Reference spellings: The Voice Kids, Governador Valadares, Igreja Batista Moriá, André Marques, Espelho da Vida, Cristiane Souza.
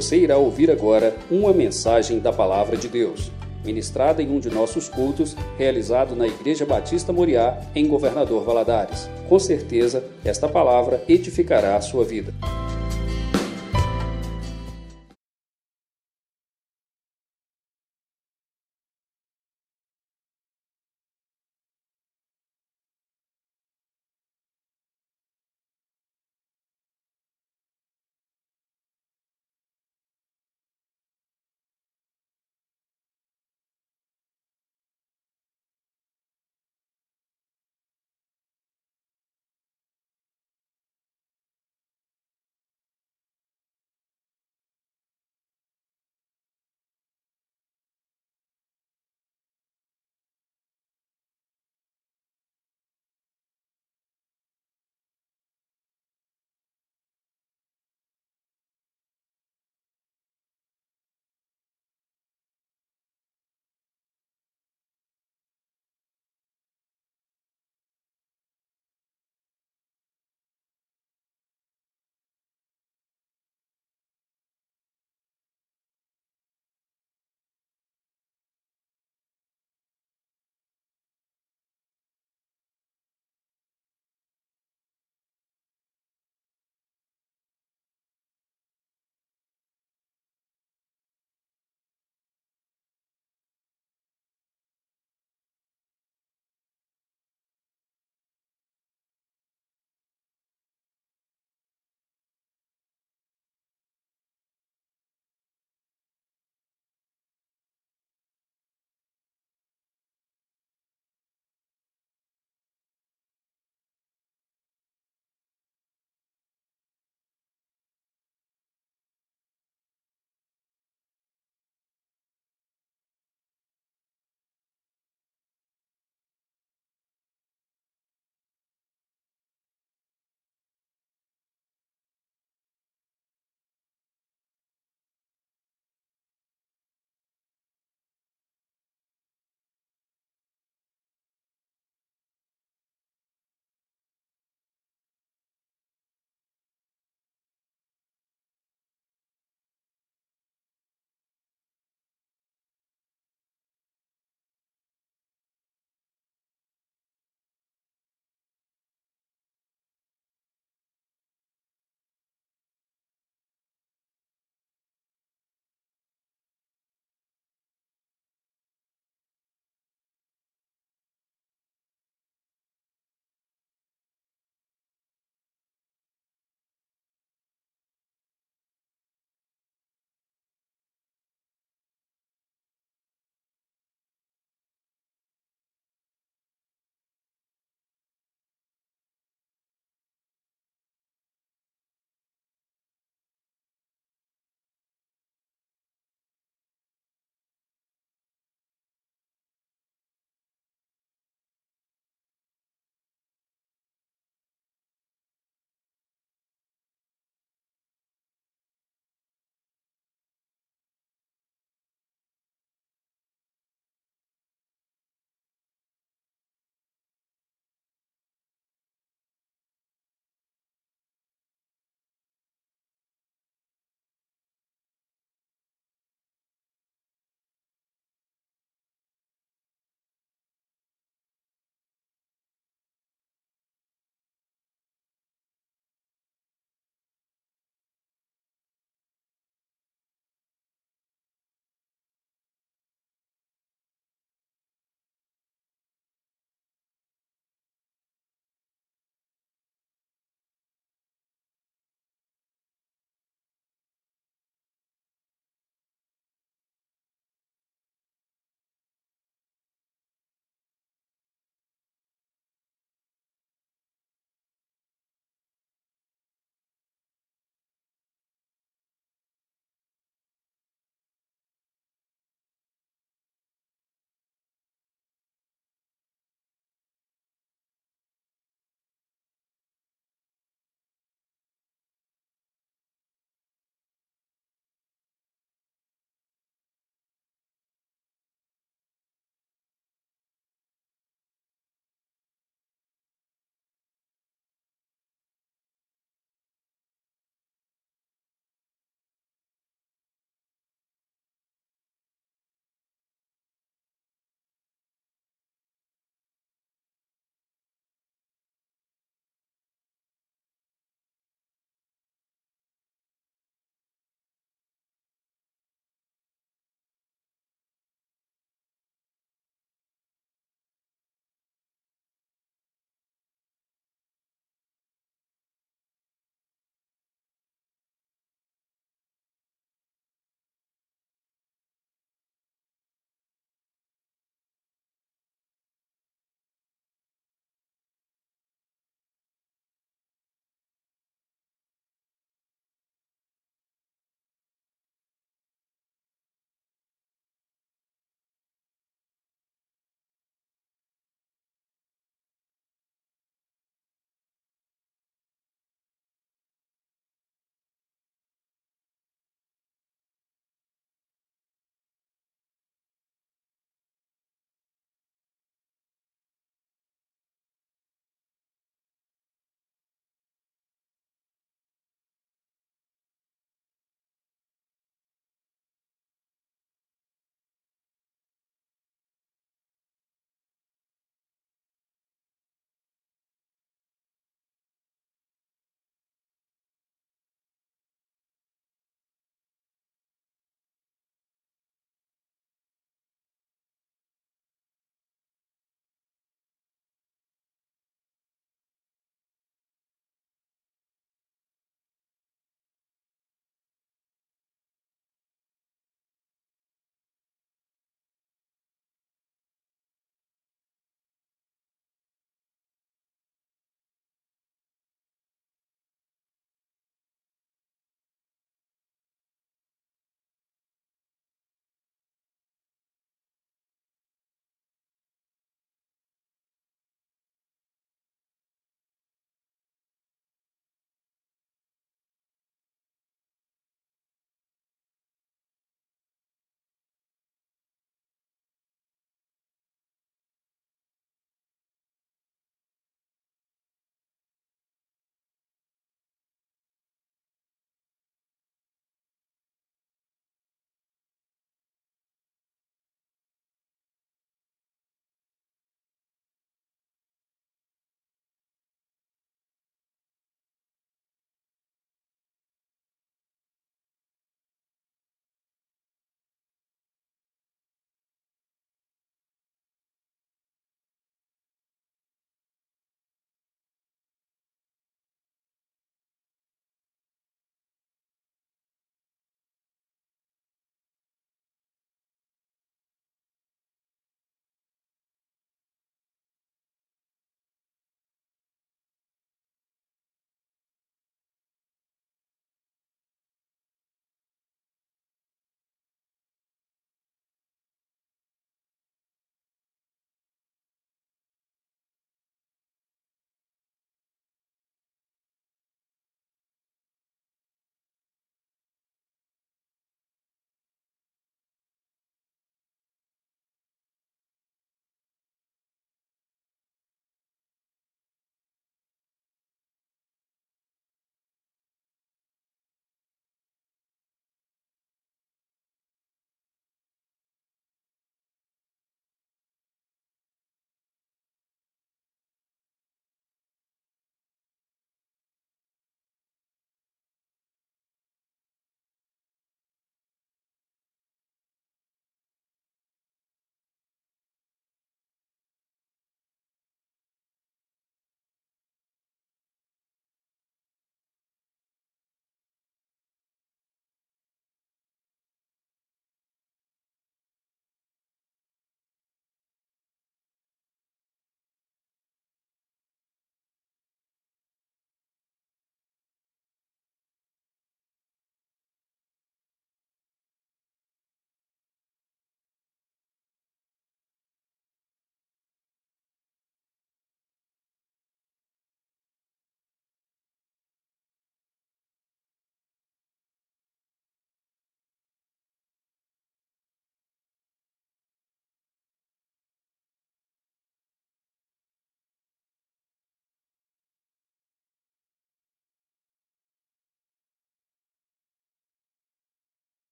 Você irá ouvir agora uma mensagem da Palavra de Deus, ministrada em um de nossos cultos, realizado na Igreja Batista Moriá, em Governador Valadares. Com certeza, esta palavra edificará a sua vida.